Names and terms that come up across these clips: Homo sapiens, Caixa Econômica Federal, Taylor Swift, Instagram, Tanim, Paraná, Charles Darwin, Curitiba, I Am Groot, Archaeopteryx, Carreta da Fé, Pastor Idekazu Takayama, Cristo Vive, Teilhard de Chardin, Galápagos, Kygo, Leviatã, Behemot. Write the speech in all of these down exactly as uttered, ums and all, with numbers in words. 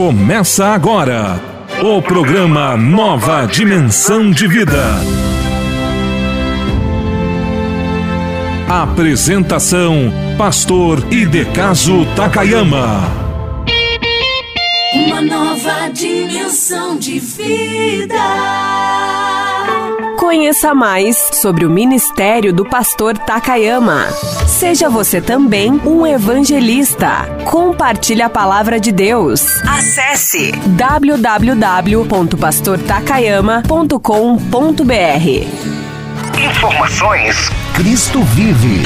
Começa agora o programa Nova Dimensão de Vida. Apresentação: Pastor Idekazu Takayama. Uma nova dimensão de vida. Conheça mais sobre o ministério do pastor Takayama. Seja você também um evangelista. Compartilhe a palavra de Deus. Acesse w w w ponto pastor takayama ponto com ponto b r. Informações: Cristo Vive.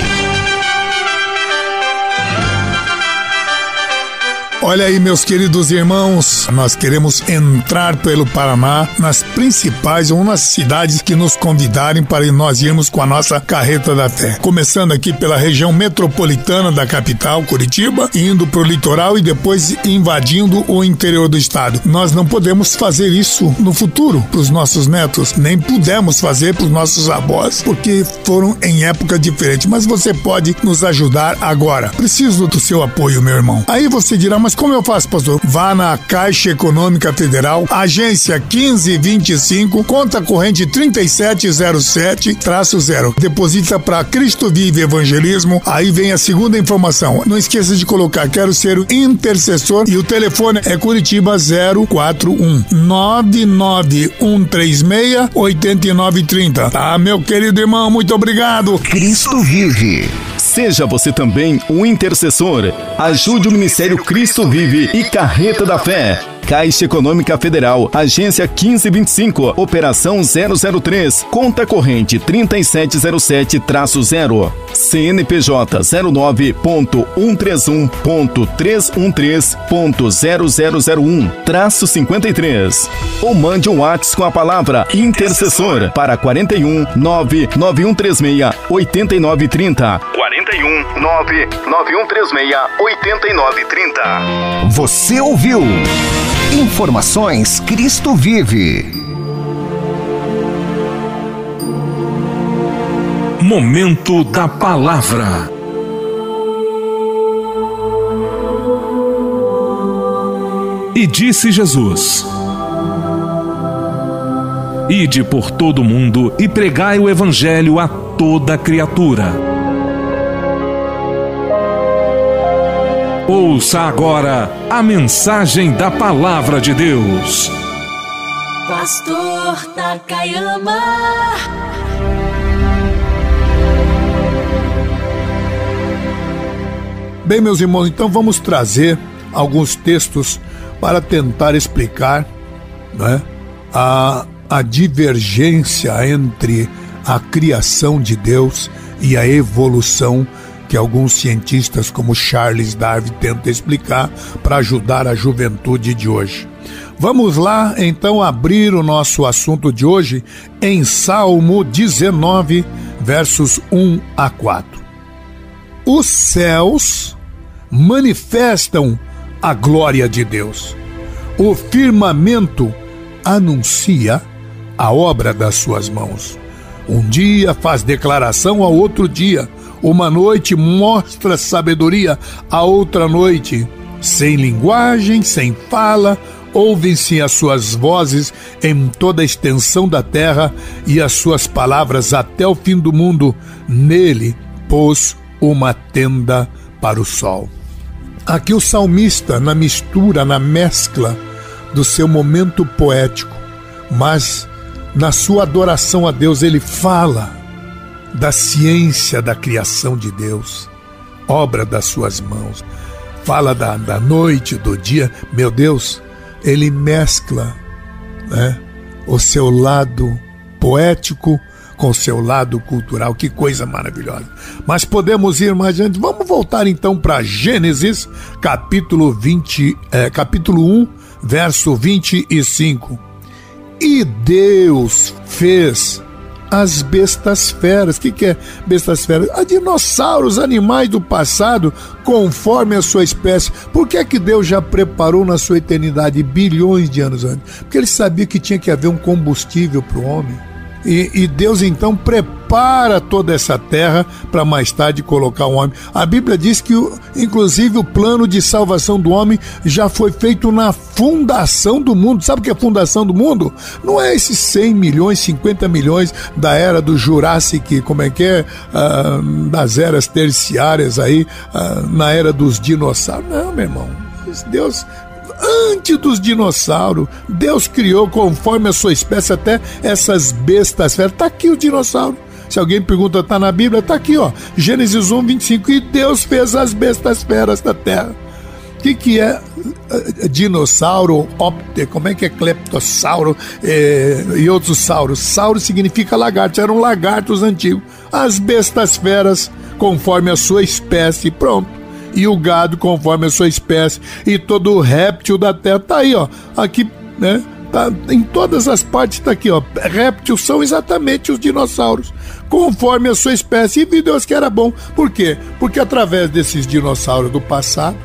Olha aí, meus queridos irmãos, nós queremos entrar pelo Paraná nas principais ou nas cidades que nos convidarem para nós irmos com a nossa Carreta da Fé. Começando aqui pela região metropolitana da capital, Curitiba, indo para o litoral e depois invadindo o interior do estado. Nós não podemos fazer isso no futuro para os nossos netos, nem pudemos fazer para os nossos avós, porque foram em época diferente. Mas você pode nos ajudar agora. Preciso do seu apoio, meu irmão. Aí você dirá, mas como eu faço, pastor? Vá na Caixa Econômica Federal, agência quinze vinte e cinco, conta corrente trinta e sete zero sete zero. Deposita para Cristo Vive Evangelismo. Aí vem a segunda informação. Não esqueça de colocar, quero ser o intercessor, e o telefone é Curitiba zero quatro um nove nove um três seis oito nove três zero. Tá, meu querido irmão, muito obrigado. Cristo Vive. Seja você também um intercessor. Ajude o Ministério Cristo Vive e Carreta da Fé. Caixa Econômica Federal, agência quinze vinte e cinco, operação zero zero três, conta corrente trinta e sete zero sete zero. C N P J zero nove ponto um três um ponto trezentos e trinta e três ponto zero zero zero um traço cinquenta e três. Ou mande um WhatsApp com a palavra intercessor para quarenta e um nove nove um três seis oito nove três zero. quarenta e um nove nove um três seis oito nove três zero. Você ouviu? Informações Cristo Vive. Momento da Palavra. E disse Jesus: Ide por todo o mundo e pregai o evangelho a toda criatura. Ouça agora a mensagem da Palavra de Deus. Pastor Takayama. Bem, meus irmãos, então vamos trazer alguns textos para tentar explicar, né, a, a divergência entre a criação de Deus e a evolução que alguns cientistas como Charles Darwin tentam explicar para ajudar a juventude de hoje. Vamos lá então abrir o nosso assunto de hoje em Salmo dezenove, versos um a quatro. Os céus manifestam a glória de Deus. O firmamento anuncia a obra das suas mãos. Um dia faz declaração ao outro dia. Uma noite mostra sabedoria a outra noite. Sem linguagem, sem fala, ouvem-se as suas vozes em toda a extensão da terra e as suas palavras até o fim do mundo. Nele pôs uma tenda para o sol. Aqui o salmista, na mistura, na mescla do seu momento poético, mas na sua adoração a Deus, ele fala da ciência da criação de Deus, obra das suas mãos. Fala da, da noite, do dia. Meu Deus, ele mescla, né, o seu lado poético com o seu lado cultural. Que coisa maravilhosa. Mas podemos ir mais adiante. Vamos voltar então para Gênesis, capítulo, vinte, é, capítulo um, verso vinte e cinco. E Deus fez as bestas feras. O que, que é bestas feras? A dinossauros, animais do passado, conforme a sua espécie. Por que é que Deus já preparou na sua eternidade, bilhões de anos antes? Porque ele sabia que tinha que haver um combustível para o homem. E, e Deus então prepara toda essa terra para mais tarde colocar um homem. A Bíblia diz que inclusive o plano de salvação do homem já foi feito na fundação do mundo. Sabe o que é a fundação do mundo? Não é esses cem milhões, cinquenta milhões da era do Jurássico, como é que é? Ah, das eras terciárias aí, ah, na era dos dinossauros. Não, meu irmão, Deus... Antes dos dinossauros, Deus criou conforme a sua espécie até essas bestas feras. Está aqui o dinossauro. Se alguém pergunta, está na Bíblia? Está aqui, ó. Gênesis um, vinte e cinco. E Deus fez as bestas feras da terra. O que, que é dinossauro, ópter, como é que é cleptossauro é, e outros sauros? Sauro significa lagarto, eram lagartos antigos. As bestas feras conforme a sua espécie. Pronto. E o gado conforme a sua espécie, e todo o réptil da terra, tá aí, ó, aqui, né, tá, em todas as partes tá aqui, ó, réptil são exatamente os dinossauros, conforme a sua espécie, e Deus que era bom, por quê? Porque através desses dinossauros do passado,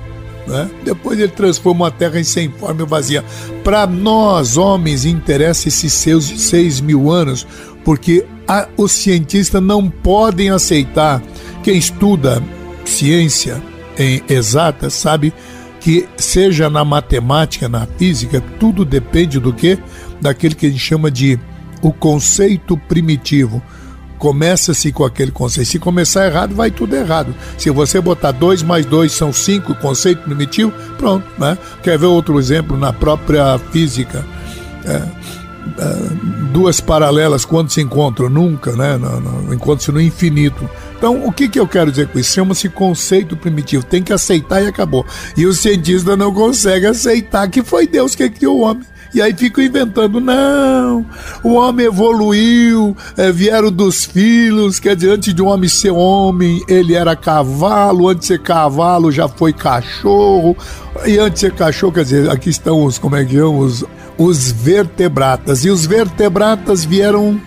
né, depois ele transformou a terra em sem forma e vazia. Para nós, homens, interessa esses seus seis mil anos, porque a, os cientistas não podem aceitar, quem estuda ciência, em exata, sabe que seja na matemática, na física, tudo depende do que? Daquele que a gente chama de o conceito primitivo. Começa-se com aquele conceito. Se começar errado, vai tudo errado. Se você botar dois mais dois são cinco, conceito primitivo, pronto, né? Quer ver outro exemplo na própria física? É... duas paralelas quando se encontram nunca, né? Encontram-se no infinito. Então o que, que eu quero dizer com isso? Chama-se conceito primitivo, tem que aceitar e acabou. E o cientista não consegue aceitar que foi Deus que criou o homem. E aí ficam inventando, não, o homem evoluiu, é, vieram dos filhos, quer dizer, antes de um homem ser homem, ele era cavalo, antes de ser cavalo já foi cachorro, e antes de ser cachorro, quer dizer, aqui estão os, como é que chamam, os, os vertebratas, e os vertebratas vieram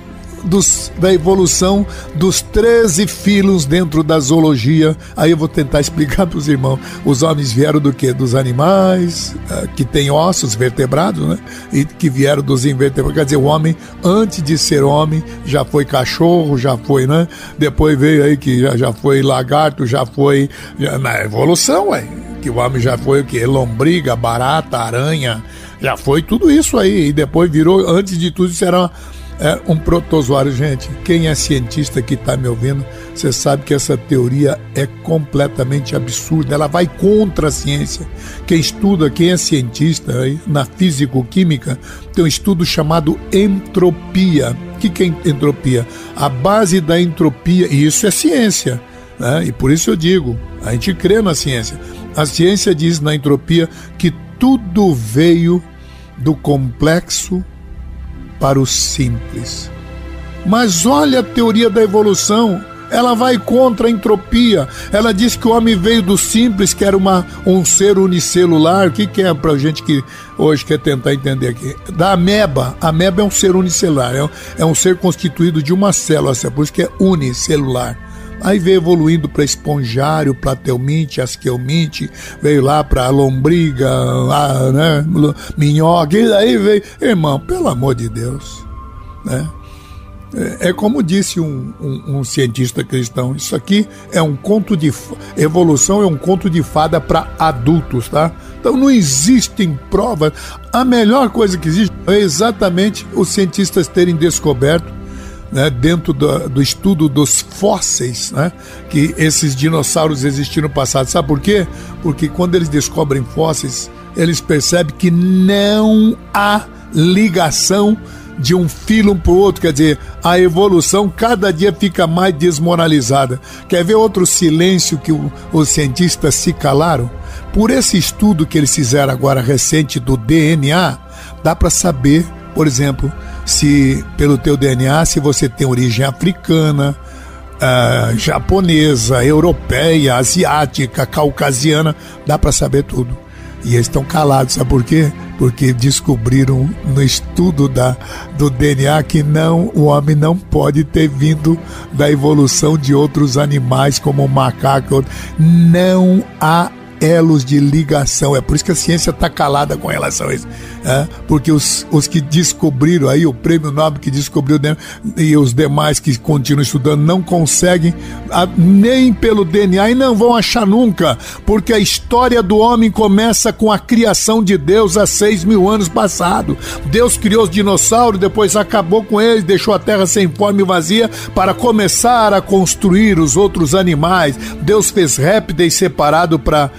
dos, da evolução dos treze filhos dentro da zoologia. Aí eu vou tentar explicar para os irmãos. Os homens vieram do quê? Dos animais, que tem ossos, vertebrados, né? E que vieram dos invertebrados. Quer dizer, o homem, antes de ser homem, já foi cachorro, já foi, né? Depois veio aí que já, já foi lagarto, já foi... Já, na evolução, ué, que o homem já foi o quê? Lombriga, barata, aranha, já foi tudo isso aí. E depois virou, antes de tudo, isso era uma, é um protozoário. Gente, quem é cientista que está me ouvindo, você sabe que essa teoria é completamente absurda, ela vai contra a ciência. Quem estuda, quem é cientista na físico-química, tem um estudo chamado entropia. O que, que é entropia? A base da entropia, e isso é ciência, né? E por isso eu digo, a gente crê na ciência. A ciência diz na entropia que tudo veio do complexo para o simples. Mas olha a teoria da evolução, ela vai contra a entropia. Ela diz que o homem veio do simples, que era uma, um ser unicelular. O que, que é para a gente que hoje quer tentar entender aqui? Da ameba. A ameba é um ser unicelular, é um, é um ser constituído de uma célula, por isso que é unicelular. Aí veio evoluindo para esponjário, platelminte, asqueominte, veio lá para lombriga, lá, né, minhoca, e aí veio... Irmão, pelo amor de Deus, né? É como disse um, um, um cientista cristão, isso aqui é um conto de... Evolução é um conto de fada para adultos, tá? Então não existem provas. A melhor coisa que existe é exatamente os cientistas terem descoberto, né, dentro do, do estudo dos fósseis, né, que esses dinossauros existiram no passado. Sabe por quê? Porque quando eles descobrem fósseis, eles percebem que não há ligação de um filo um para o outro. Quer dizer, a evolução cada dia fica mais desmoralizada. Quer ver outro silêncio que o, os cientistas se calaram? Por esse estudo que eles fizeram agora recente do D N A, dá para saber, por exemplo, se pelo teu D N A, se você tem origem africana, uh, japonesa, europeia, asiática, caucasiana, dá para saber tudo. E eles estão calados, sabe por quê? Porque descobriram no estudo da, do D N A que não, o homem não pode ter vindo da evolução de outros animais, como o macaco. Não há elos de ligação. É por isso que a ciência está calada com relação a isso, né? Porque os, os que descobriram aí, o prêmio Nobel que descobriu e os demais que continuam estudando não conseguem a, nem pelo D N A, e não vão achar nunca, porque a história do homem começa com a criação de Deus há seis mil anos passado. Deus criou os dinossauros, depois acabou com eles, deixou a terra sem forma e vazia para começar a construir os outros animais. Deus fez répteis separado para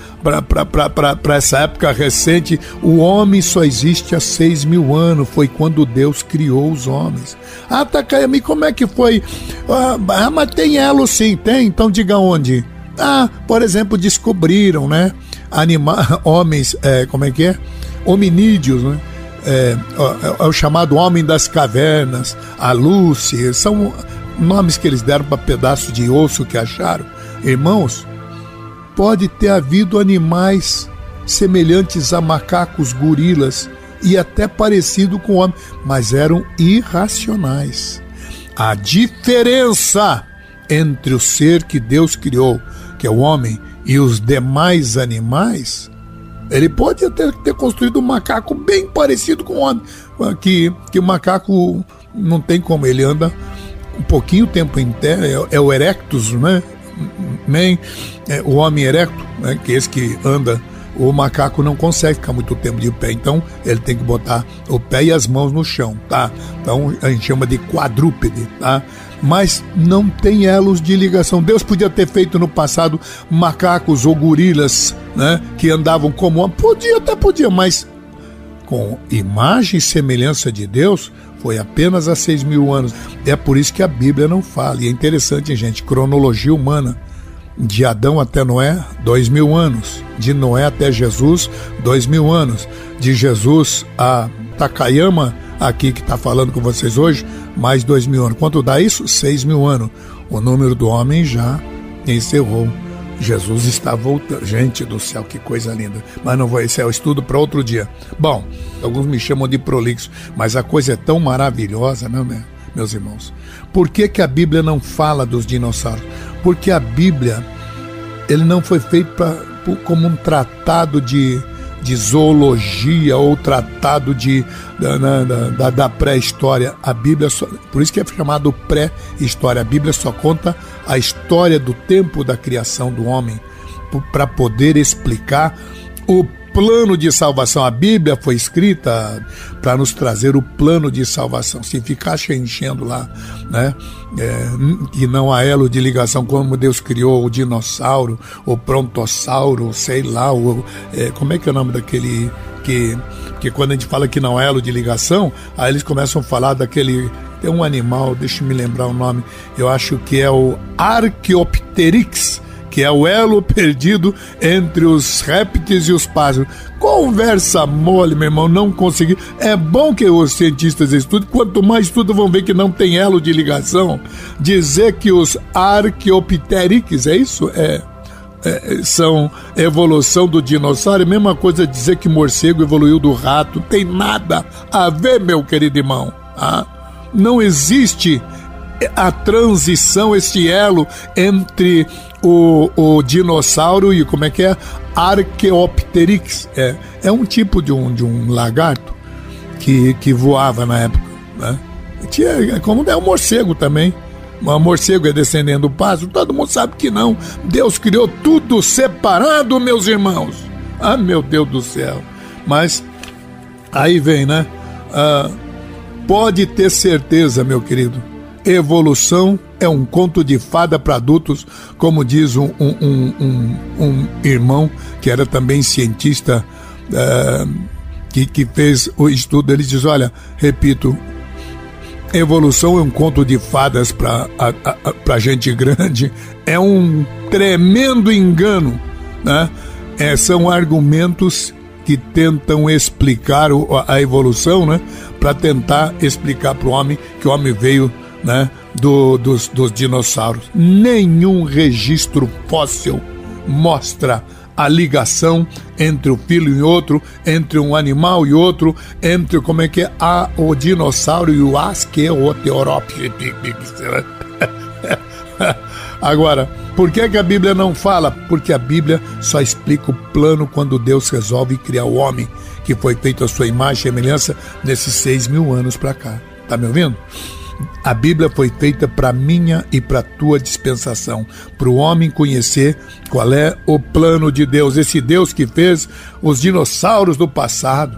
para essa época recente. O homem só existe há seis mil anos, foi quando Deus criou os homens. Ah, Takayama, como é que foi? Ah, mas tem elo sim, tem, então diga onde? Ah, por exemplo, descobriram, né, anima, homens, é, como é que é? Hominídeos, né? É, é, é o chamado homem das cavernas, a Lúcia, são nomes que eles deram para pedaço de osso que acharam. Irmãos, pode ter havido animais semelhantes a macacos, gorilas e até parecido com homem, mas eram irracionais. A diferença entre o ser que Deus criou, que é o homem, e os demais animais, ele pode até ter construído um macaco bem parecido com o homem, que, que o macaco não tem como, ele anda um pouquinho o tempo inteiro, é, é o erectus, né? Man, é, o homem erecto, né, que é esse que anda. O macaco não consegue ficar muito tempo de pé, então ele tem que botar o pé e as mãos no chão, tá? Então a gente chama de quadrúpede, tá? Mas não tem elos de ligação. Deus podia ter feito no passado macacos ou gorilas, né, que andavam como homem. Podia, até podia, mas com imagem e semelhança de Deus foi apenas há seis mil anos. É por isso que a Bíblia não fala. E é interessante, gente, cronologia humana. De Adão até Noé, dois mil anos. De Noé até Jesus, dois mil anos. De Jesus a Takayama, aqui que está falando com vocês hoje, mais dois mil anos. Quanto dá isso? Seis mil anos. O número do homem já encerrou. Jesus está voltando. Gente do céu, que coisa linda. Mas não vou, esse é o estudo para outro dia. Bom, alguns me chamam de prolixo, mas a coisa é tão maravilhosa, não é, meus irmãos? Por que que a Bíblia não fala dos dinossauros? Porque a Bíblia, ele não foi feito pra, como um tratado de, de zoologia ou tratado de, da, da, da pré-história. A Bíblia só, por isso que é chamado pré-história. A Bíblia só conta a história do tempo da criação do homem para poder explicar o plano de salvação. A Bíblia foi escrita para nos trazer o plano de salvação. Se ficar enchendo lá, né, é, e não há elo de ligação, como Deus criou o dinossauro, o prontossauro, sei lá, o, é, como é que é o nome daquele que, que quando a gente fala que não há elo de ligação, aí eles começam a falar daquele, tem um animal, deixa eu me lembrar o nome, eu acho que é o Archaeopteryx, que é o elo perdido entre os répteis e os pássaros. Conversa mole, meu irmão, não consegui. É bom que os cientistas estudem, quanto mais estudam vão ver que não tem elo de ligação. Dizer que os Archaeopteryx, é isso? É, é, são evolução do dinossauro, é a mesma coisa dizer que morcego evoluiu do rato, tem nada a ver, meu querido irmão. Ah, não existe a transição, esse elo entre O, o dinossauro e como é que é? Archaeopteryx. É, é um tipo de um, de um lagarto que, que voava na época, né? Tinha, como é o morcego também. O morcego é descendente do pássaro, todo mundo sabe que não. Deus criou tudo separado, meus irmãos. Ah, meu Deus do céu. Mas aí vem, né? Ah, pode ter certeza, meu querido. Evolução é um conto de fada para adultos, como diz um, um, um, um, um irmão que era também cientista, uh, que, que fez o estudo. Ele diz, olha, repito, evolução é um conto de fadas para a, a pra gente grande, é um tremendo engano, né? É, são argumentos que tentam explicar o, a evolução, né? Para tentar explicar para o homem que o homem veio, né, do, dos, dos dinossauros. Nenhum registro fóssil mostra a ligação entre o filho e outro, entre um animal e outro, entre como é que é a, o dinossauro e o Archaeopteryx. Agora, por que que a Bíblia não fala? Porque a Bíblia só explica o plano quando Deus resolve criar o homem, que foi feito a sua imagem e semelhança nesses seis mil anos para cá. Tá me ouvindo? A Bíblia foi feita para minha e para tua dispensação, para o homem conhecer qual é o plano de Deus, esse Deus que fez os dinossauros do passado,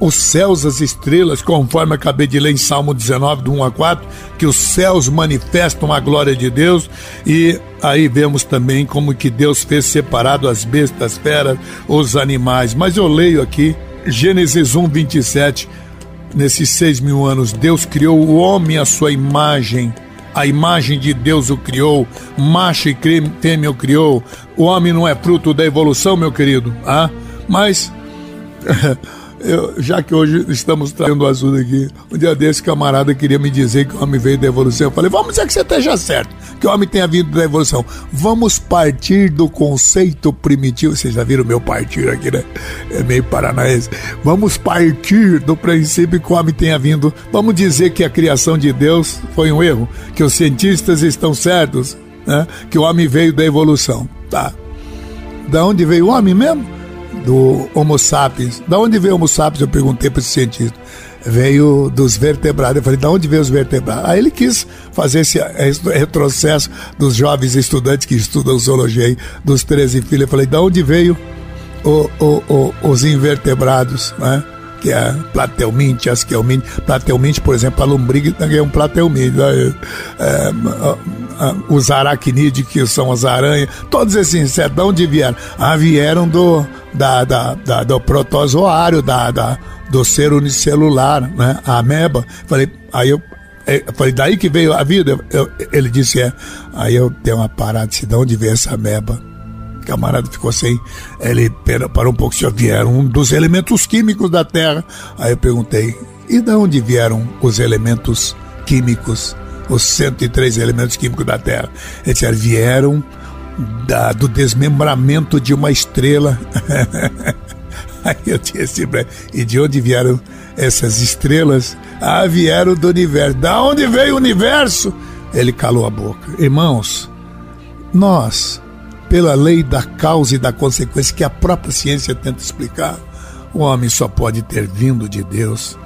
os céus, as estrelas, conforme acabei de ler em Salmo dezenove, do um a quatro, que os céus manifestam a glória de Deus. E aí vemos também como que Deus fez separado as bestas, as feras, os animais. Mas eu leio aqui Gênesis um, vinte e sete. Nesses seis mil anos, Deus criou o homem à sua imagem. A imagem de Deus o criou. Macho e fêmea o criou. O homem não é fruto da evolução, meu querido. Ah, mas... Eu, já que hoje estamos trazendo o assunto aqui, um dia desse camarada queria me dizer que o homem veio da evolução. Eu falei, vamos dizer que você esteja certo, que o homem tenha vindo da evolução. Vamos partir do conceito primitivo. Vocês já viram o meu partir aqui, né? É meio paranaense. Vamos partir do princípio que o homem tenha vindo. Vamos dizer que a criação de Deus foi um erro, que os cientistas estão certos, né? Que o homem veio da evolução. Tá. Da onde veio o homem mesmo? Do Homo sapiens. Da onde veio o Homo sapiens? Eu perguntei para esse cientista. Veio dos vertebrados. Eu falei, da onde veio os vertebrados? Aí ele quis fazer esse retrocesso dos jovens estudantes que estudam zoologia, aí, dos treze filhos. Eu falei, da onde veio o, o, o, os invertebrados, né? Que é platelminte, asquelminte. Platelminte, por exemplo, a lombriga é um platelminte. Né? É, os aracnídeos, que são as aranhas, todos esses insetos, de onde vieram? Ah, vieram do, da, da, da, do protozoário, da, da, do ser unicelular, né? A ameba. Falei, aí eu, eu falei, daí que veio a vida? Eu, ele disse, é. Aí eu dei uma parada, disse, de onde veio essa ameba? Camarada ficou sem, ele parou um pouco, se vieram um dos elementos químicos da terra. Aí eu perguntei, e de onde vieram os elementos químicos, os cento e três elementos químicos da terra? Eles disseram, vieram da, do desmembramento de uma estrela. Aí eu disse, e de onde vieram essas estrelas? Ah, vieram do universo. Da onde veio o universo? Ele calou a boca. Irmãos, nós, pela lei da causa e da consequência, que a própria ciência tenta explicar, o homem só pode ter vindo de Deus.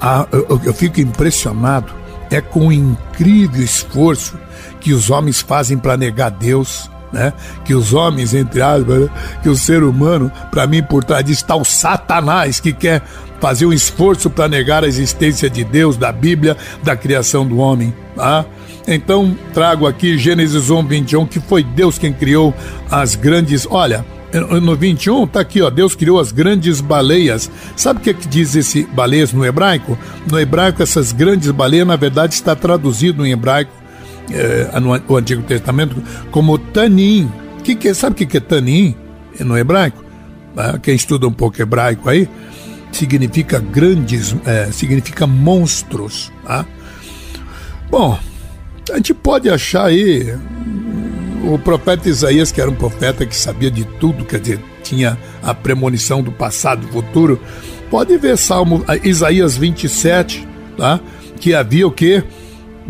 Ah, eu, eu fico impressionado, é com o incrível esforço que os homens fazem para negar Deus, né? Que os homens, entre aspas, que o ser humano, para mim, por trás disso está o Satanás, que quer fazer um esforço para negar a existência de Deus, da Bíblia, da criação do homem. Ah, então trago aqui Gênesis um, vinte e um, que foi Deus quem criou as grandes... Olha, no vinte e um está aqui, ó, Deus criou as grandes baleias. Sabe o que, é que diz esse baleias no hebraico? No hebraico, essas grandes baleias, na verdade, está traduzido em hebraico, é, no Antigo Testamento, como Tanim. Que que, sabe o que, que é Tanim no hebraico? Ah, quem estuda um pouco hebraico aí, significa grandes, é, significa monstros. Tá? Bom, a gente pode achar aí o profeta Isaías, que era um profeta que sabia de tudo, quer dizer, tinha a premonição do passado, do futuro. Pode ver Salmo, Isaías vinte e sete, tá? Que havia o quê?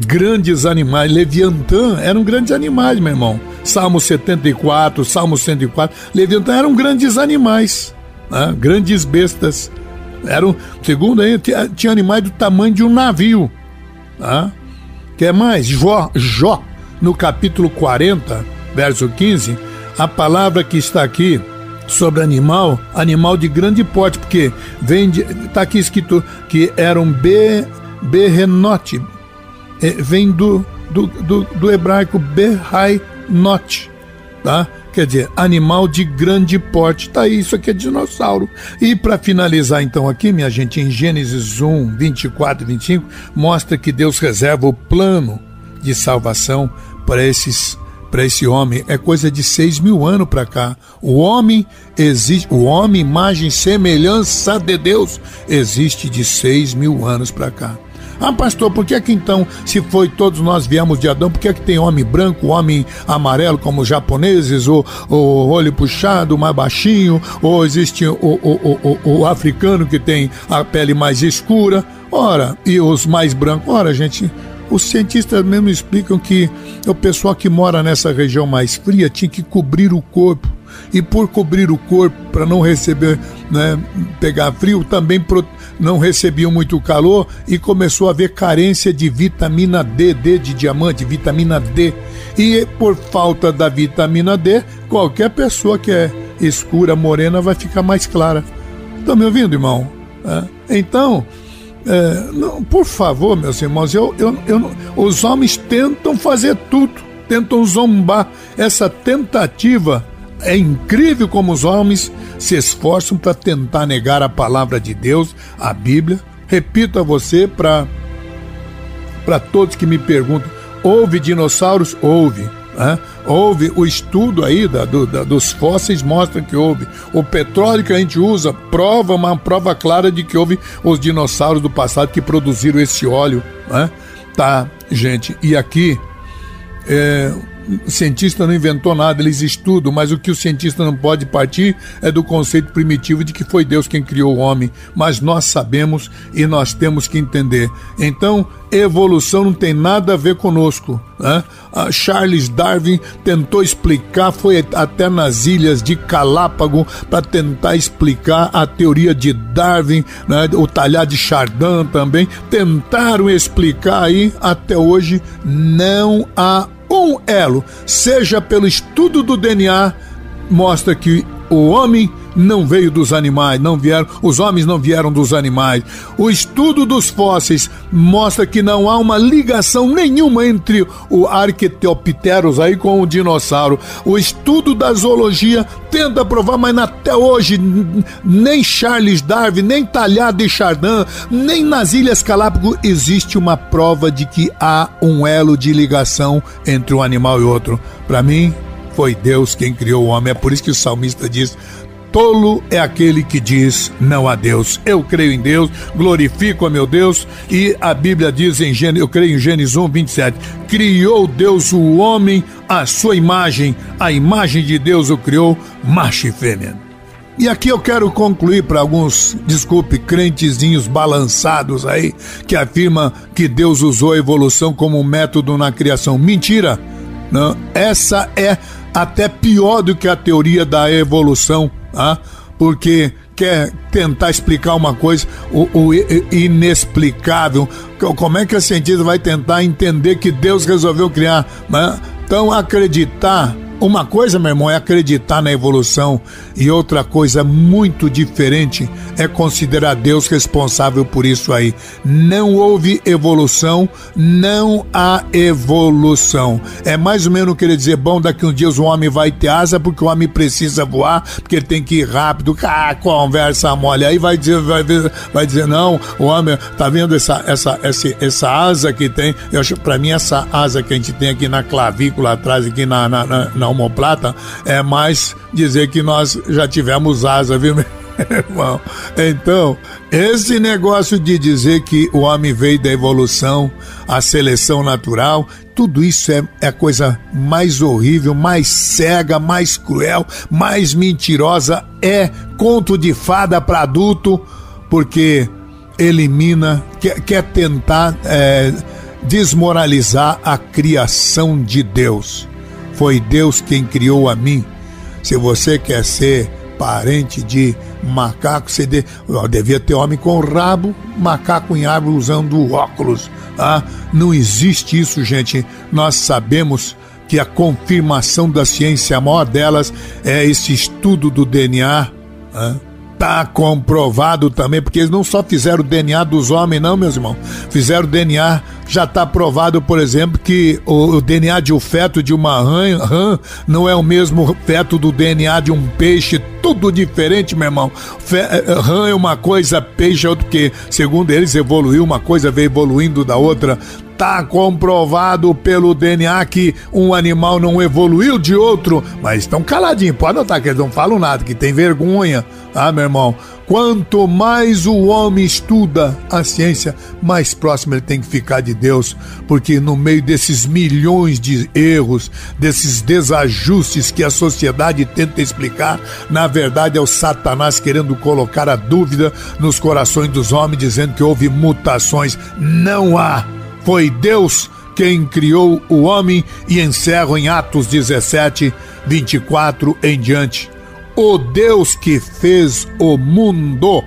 Grandes animais, Leviatã eram grandes animais, meu irmão. Salmo setenta e quatro, Salmo cento e quatro, Leviatã eram grandes animais, né? Grandes bestas. Eram, segundo aí, tinha animais do tamanho de um navio, tá? Quer mais? Jó, Jó, no capítulo quarenta, verso quinze, a palavra que está aqui sobre animal, animal de grande porte, porque vem de, está aqui escrito que era um be, Behemot, vem do, do, do, do hebraico Behemot, tá? Quer dizer, animal de grande porte. Está aí, isso aqui é dinossauro. E para finalizar então aqui, minha gente, em Gênesis um, vinte e quatro e vinte e cinco, mostra que Deus reserva o plano de salvação para esses, para esse homem. É coisa de seis mil anos para cá. O homem existe, o homem, imagem e semelhança de Deus, existe de seis mil anos para cá. Ah, pastor, por que é que então, se foi todos nós viemos de Adão, por que é que tem homem branco, homem amarelo, como os japoneses, ou o olho puxado, mais baixinho, ou existe o, o, o, o, o africano que tem a pele mais escura, ora, e os mais brancos? Ora, gente, Os cientistas mesmo explicam que o pessoal que mora nessa região mais fria tinha que cobrir o corpo. E por cobrir o corpo, para não receber, né, pegar frio, também não recebiam muito calor e começou a haver carência de vitamina D, D de diamante, vitamina D. E por falta da vitamina D, qualquer pessoa que é escura, morena, vai ficar mais clara. Estão me ouvindo, irmão? É. Então... É, não, por favor, meus irmãos, eu, eu, eu, os homens tentam fazer tudo, tentam zombar. Essa tentativa é incrível, como os homens se esforçam para tentar negar a palavra de Deus, a Bíblia. Repito a você, para para todos que me perguntam: houve dinossauros? Houve. Né? Houve o estudo aí da, do, da, dos fósseis, mostra que houve. O petróleo que a gente usa prova, uma prova clara de que houve os dinossauros do passado que produziram esse óleo, né? Tá, gente, e aqui é, o cientista não inventou nada, eles estudam, mas o que o cientista não pode partir é do conceito primitivo de que foi Deus quem criou o homem, mas nós sabemos e nós temos que entender. Então, evolução não tem nada a ver conosco, né? A Charles Darwin tentou explicar, foi até nas ilhas de Galápagos para tentar explicar a teoria de Darwin, né? O Teilhard de Chardin também tentaram explicar aí, até hoje não há um elo, seja pelo estudo do D N A, mostra que o homem não veio dos animais, não vieram, os homens não vieram dos animais. O estudo dos fósseis mostra que não há uma ligação nenhuma entre o Archaeopteryx aí com o dinossauro. O estudo da zoologia tenta provar, mas até hoje nem Charles Darwin, nem Teilhard de Chardin, nem nas Ilhas Galápagos existe uma prova de que há um elo de ligação entre um animal e outro. Para mim, foi Deus quem criou o homem. É por isso que o salmista diz: tolo é aquele que diz não a Deus. Eu creio em Deus, glorifico a meu Deus. E a Bíblia diz em Gênesis, eu creio em Gênesis um, vinte e sete, criou Deus o homem à sua imagem, a imagem de Deus o criou, macho e fêmea. E aqui eu quero concluir para alguns, desculpe, crentezinhos balançados aí, que afirma que Deus usou a evolução como método na criação. Mentira! Não, essa é até pior do que a teoria da evolução, ah, porque quer tentar explicar uma coisa, o, o inexplicável. Como é que a cientista vai tentar entender que Deus resolveu criar? Né? Então, acreditar, uma coisa, meu irmão, é acreditar na evolução, e outra coisa muito diferente é considerar Deus responsável por isso aí. Não houve evolução, não há evolução. É mais ou menos querer dizer: bom, daqui uns dias o homem vai ter asa porque o homem precisa voar, porque ele tem que ir rápido. Ah, conversa mole. Aí vai dizer, vai, vai dizer, não, o homem, tá vendo essa, essa, essa, essa asa que tem? Eu acho, pra mim, essa asa que a gente tem aqui na clavícula atrás, aqui na, na, na, na omoplata, é mais dizer que nós já tivemos asa, viu, meu irmão? Então, esse negócio de dizer que o homem veio da evolução, a seleção natural, tudo isso é, é a coisa mais horrível, mais cega, mais cruel, mais mentirosa, é conto de fada para adulto, porque elimina, quer, quer tentar é, desmoralizar a criação de Deus. Foi Deus quem criou a mim. Se você quer ser parente de macaco, você de... devia ter homem com rabo, macaco em árvore usando óculos. Ah, não existe isso, gente. Nós sabemos que a confirmação da ciência, a maior delas, é esse estudo do D N A. Ah, tá comprovado também, porque eles não só fizeram o D N A dos homens, não, meus irmãos. Fizeram o D N A... Já está provado, por exemplo, que o, o D N A de um feto de uma rã, rã não é o mesmo feto do D N A de um peixe, tudo diferente, meu irmão. Fe, rã é uma coisa, peixe é outra, porque segundo eles evoluiu, uma coisa veio evoluindo da outra. Está comprovado pelo D N A que um animal não evoluiu de outro, mas estão caladinhos, pode notar que eles não falam nada, que tem vergonha, ah, meu irmão. Quanto mais o homem estuda a ciência, mais próximo ele tem que ficar de Deus, porque no meio desses milhões de erros, desses desajustes que a sociedade tenta explicar, na verdade é o Satanás querendo colocar a dúvida nos corações dos homens, dizendo que houve mutações. Não há Foi Deus quem criou o homem, e encerro em Atos dezessete, vinte e quatro em diante. O Deus que fez o mundo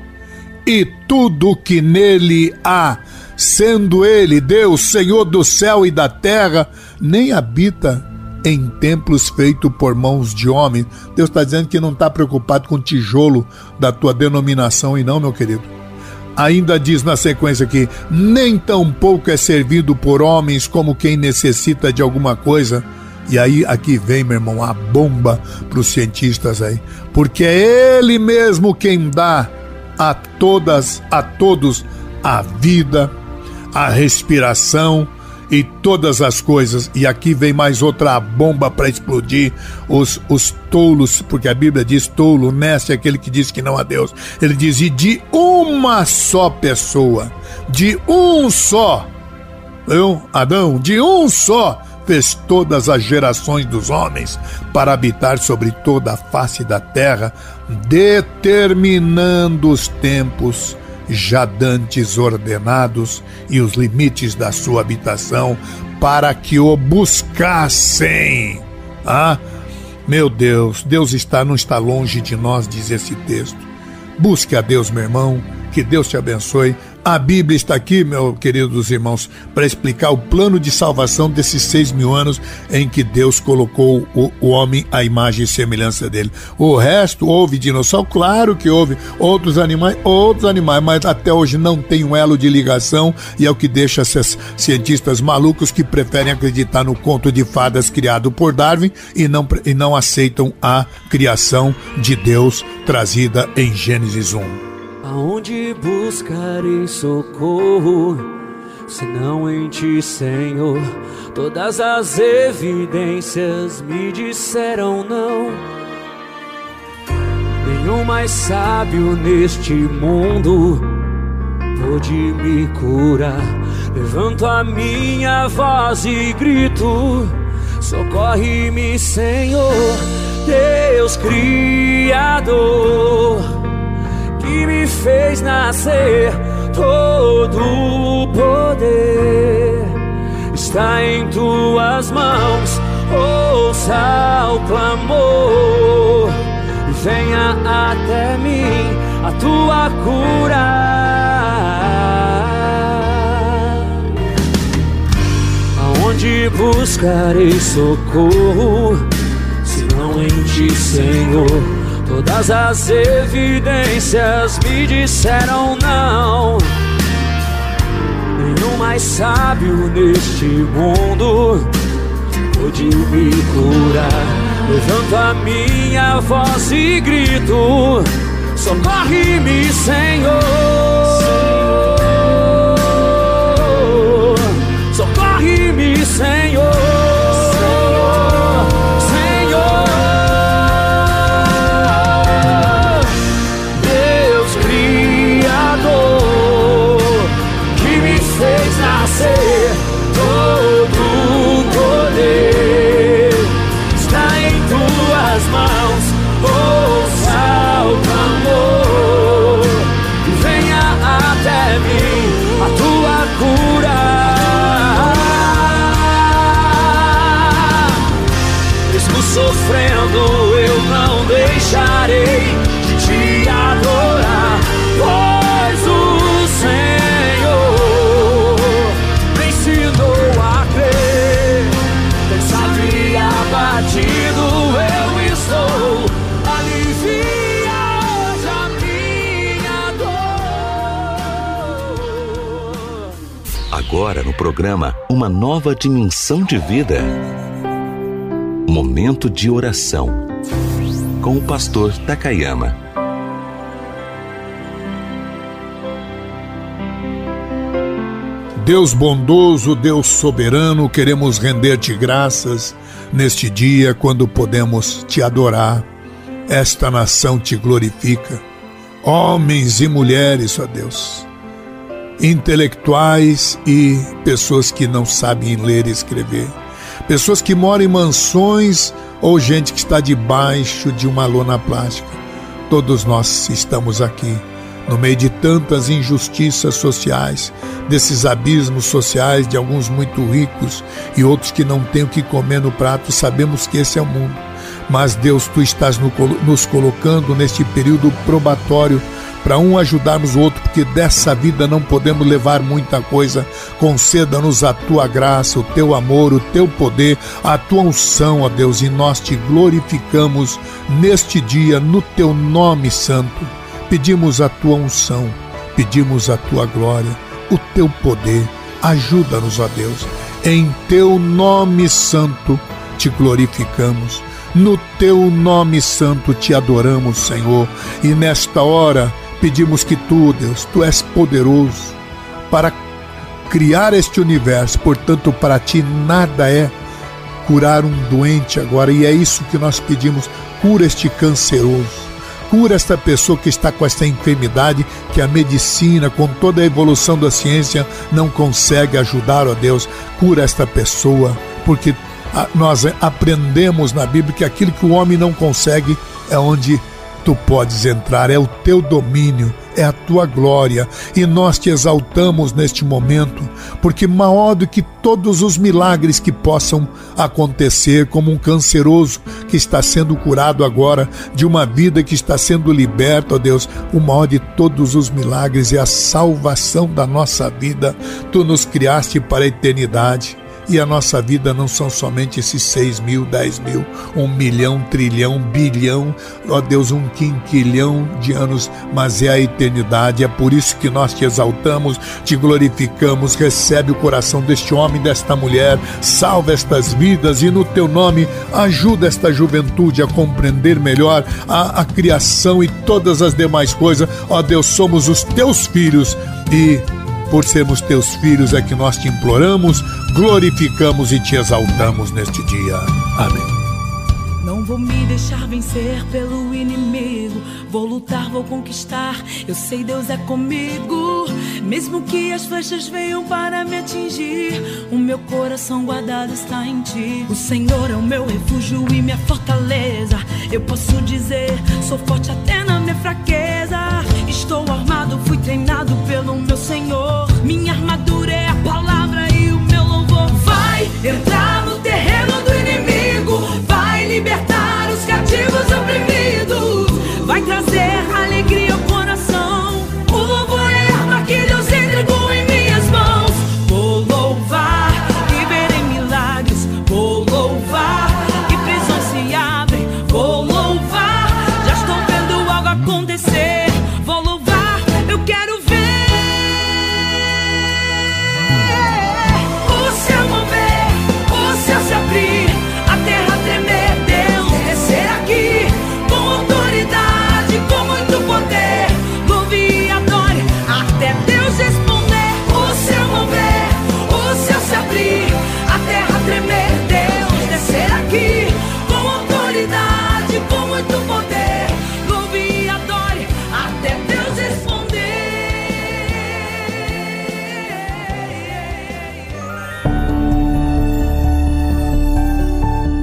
e tudo que nele há, sendo ele Deus, Senhor do céu e da terra, nem habita em templos feitos por mãos de homem. Deus está dizendo que não está preocupado com o tijolo da tua denominação, e não, meu querido. Ainda diz na sequência que nem tampouco é servido por homens como quem necessita de alguma coisa. E aí aqui vem, meu irmão, a bomba para os cientistas aí. Porque é ele mesmo quem dá a todas, a todos a vida, a respiração e todas as coisas. E aqui vem mais outra bomba para explodir os, os tolos, porque a Bíblia diz tolo, neste é aquele que diz que não há Deus. Ele diz, e de uma só pessoa, de um só, eu, Adão, de um só, fez todas as gerações dos homens para habitar sobre toda a face da terra, determinando os tempos já dantes ordenados e os limites da sua habitação, para que o buscassem. Ah, meu Deus, Deus está, não está longe de nós, diz esse texto. Busque a Deus, meu irmão, que Deus te abençoe. A Bíblia está aqui, meus queridos irmãos, para explicar o plano de salvação desses seis mil anos em que Deus colocou o, o homem à imagem e semelhança dele. O resto, houve dinossauro, claro que houve outros animais, outros animais, mas até hoje não tem um elo de ligação, e é o que deixa esses cientistas malucos que preferem acreditar no conto de fadas criado por Darwin e não, e não aceitam a criação de Deus trazida em Gênesis um. Aonde buscarei socorro, senão em ti, Senhor? Todas as evidências me disseram não. Nenhum mais sábio neste mundo pôde me curar. Levanto a minha voz e grito, socorre-me, Senhor, Deus Criador, que me fez nascer. Todo o poder está em tuas mãos. Ouça o clamor e venha até mim a tua cura. Aonde buscarei socorro, senão em ti, Senhor? Todas as evidências me disseram não. Nenhum mais sábio neste mundo pôde me curar. Levanto a minha voz e grito, socorre-me, Senhor. Socorre-me, Senhor. Agora no programa Uma Nova Dimensão de Vida, momento de oração com o pastor Takayama. Deus bondoso, Deus soberano, queremos render-te graças neste dia quando podemos te adorar. Esta nação te glorifica. Homens e mulheres, ó Deus, intelectuais e pessoas que não sabem ler e escrever, pessoas que moram em mansões ou gente que está debaixo de uma lona plástica. Todos nós estamos aqui No meio de tantas injustiças sociais, desses abismos sociais de alguns muito ricos e outros que não têm o que comer no prato, sabemos que esse é o mundo. Mas, Deus, Tu estás nos colocando neste período probatório para um ajudarmos o outro, porque dessa vida não podemos levar muita coisa. Conceda-nos a Tua graça, o Teu amor, o Teu poder, a Tua unção, ó Deus, e nós Te glorificamos neste dia, no Teu nome santo. Pedimos a Tua unção, pedimos a Tua glória, o Teu poder. Ajuda-nos, ó Deus, em Teu nome santo Te glorificamos, no Teu nome santo Te adoramos, Senhor. E nesta hora pedimos que Tu, Deus, Tu és poderoso para criar este universo, portanto para Ti nada é curar um doente agora, e é isso que nós pedimos: cura este canceroso. Cura esta pessoa que está com esta enfermidade que a medicina, com toda a evolução da ciência, não consegue ajudar, ó Deus. Cura esta pessoa, porque nós aprendemos na Bíblia que aquilo que o homem não consegue é onde Tu podes entrar, é o Teu domínio, é a Tua glória, e nós Te exaltamos neste momento, porque maior do que todos os milagres que possam acontecer, como um canceroso que está sendo curado agora, de uma vida que está sendo liberta, ó Deus, o maior de todos os milagres é a salvação da nossa vida. Tu nos criaste para a eternidade, e a nossa vida não são somente esses seis mil, dez mil, um milhão, trilhão, bilhão, ó Deus, um quinquilhão de anos, mas é a eternidade. É por isso que nós Te exaltamos, Te glorificamos. Recebe o coração deste homem, desta mulher, salva estas vidas, e no Teu nome ajuda esta juventude a compreender melhor a, a criação e todas as demais coisas. Ó Deus, somos os Teus filhos, e por sermos Teus filhos é que nós Te imploramos, glorificamos e Te exaltamos neste dia. Amém. Não vou me deixar vencer pelo inimigo, vou lutar, vou conquistar, eu sei Deus é comigo. Mesmo que as flechas venham para me atingir, o meu coração guardado está em Ti. O Senhor é o meu refúgio e minha fortaleza, eu posso dizer, sou forte até na minha fraqueza. Estou armado, fui treinado pelo meu Senhor. Minha armadura é a palavra e o meu louvor. Vai entrar no terreno do inimigo, vai libertar os cativos oprimidos, vai trazer alegria ao coração. O louvor é a arma que Deus entregou em minhas mãos. Vou louvar e verei milagres, vou louvar e prisões se abrem, vou louvar, já estou vendo algo acontecer.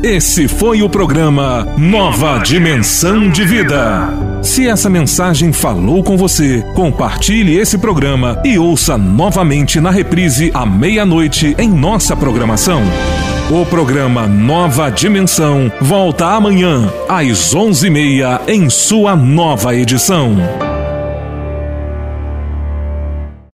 Esse foi o programa Nova Dimensão de Vida. Se essa mensagem falou com você, compartilhe esse programa e ouça novamente na reprise à meia-noite em nossa programação. O programa Nova Dimensão volta amanhã às onze e meia em sua nova edição.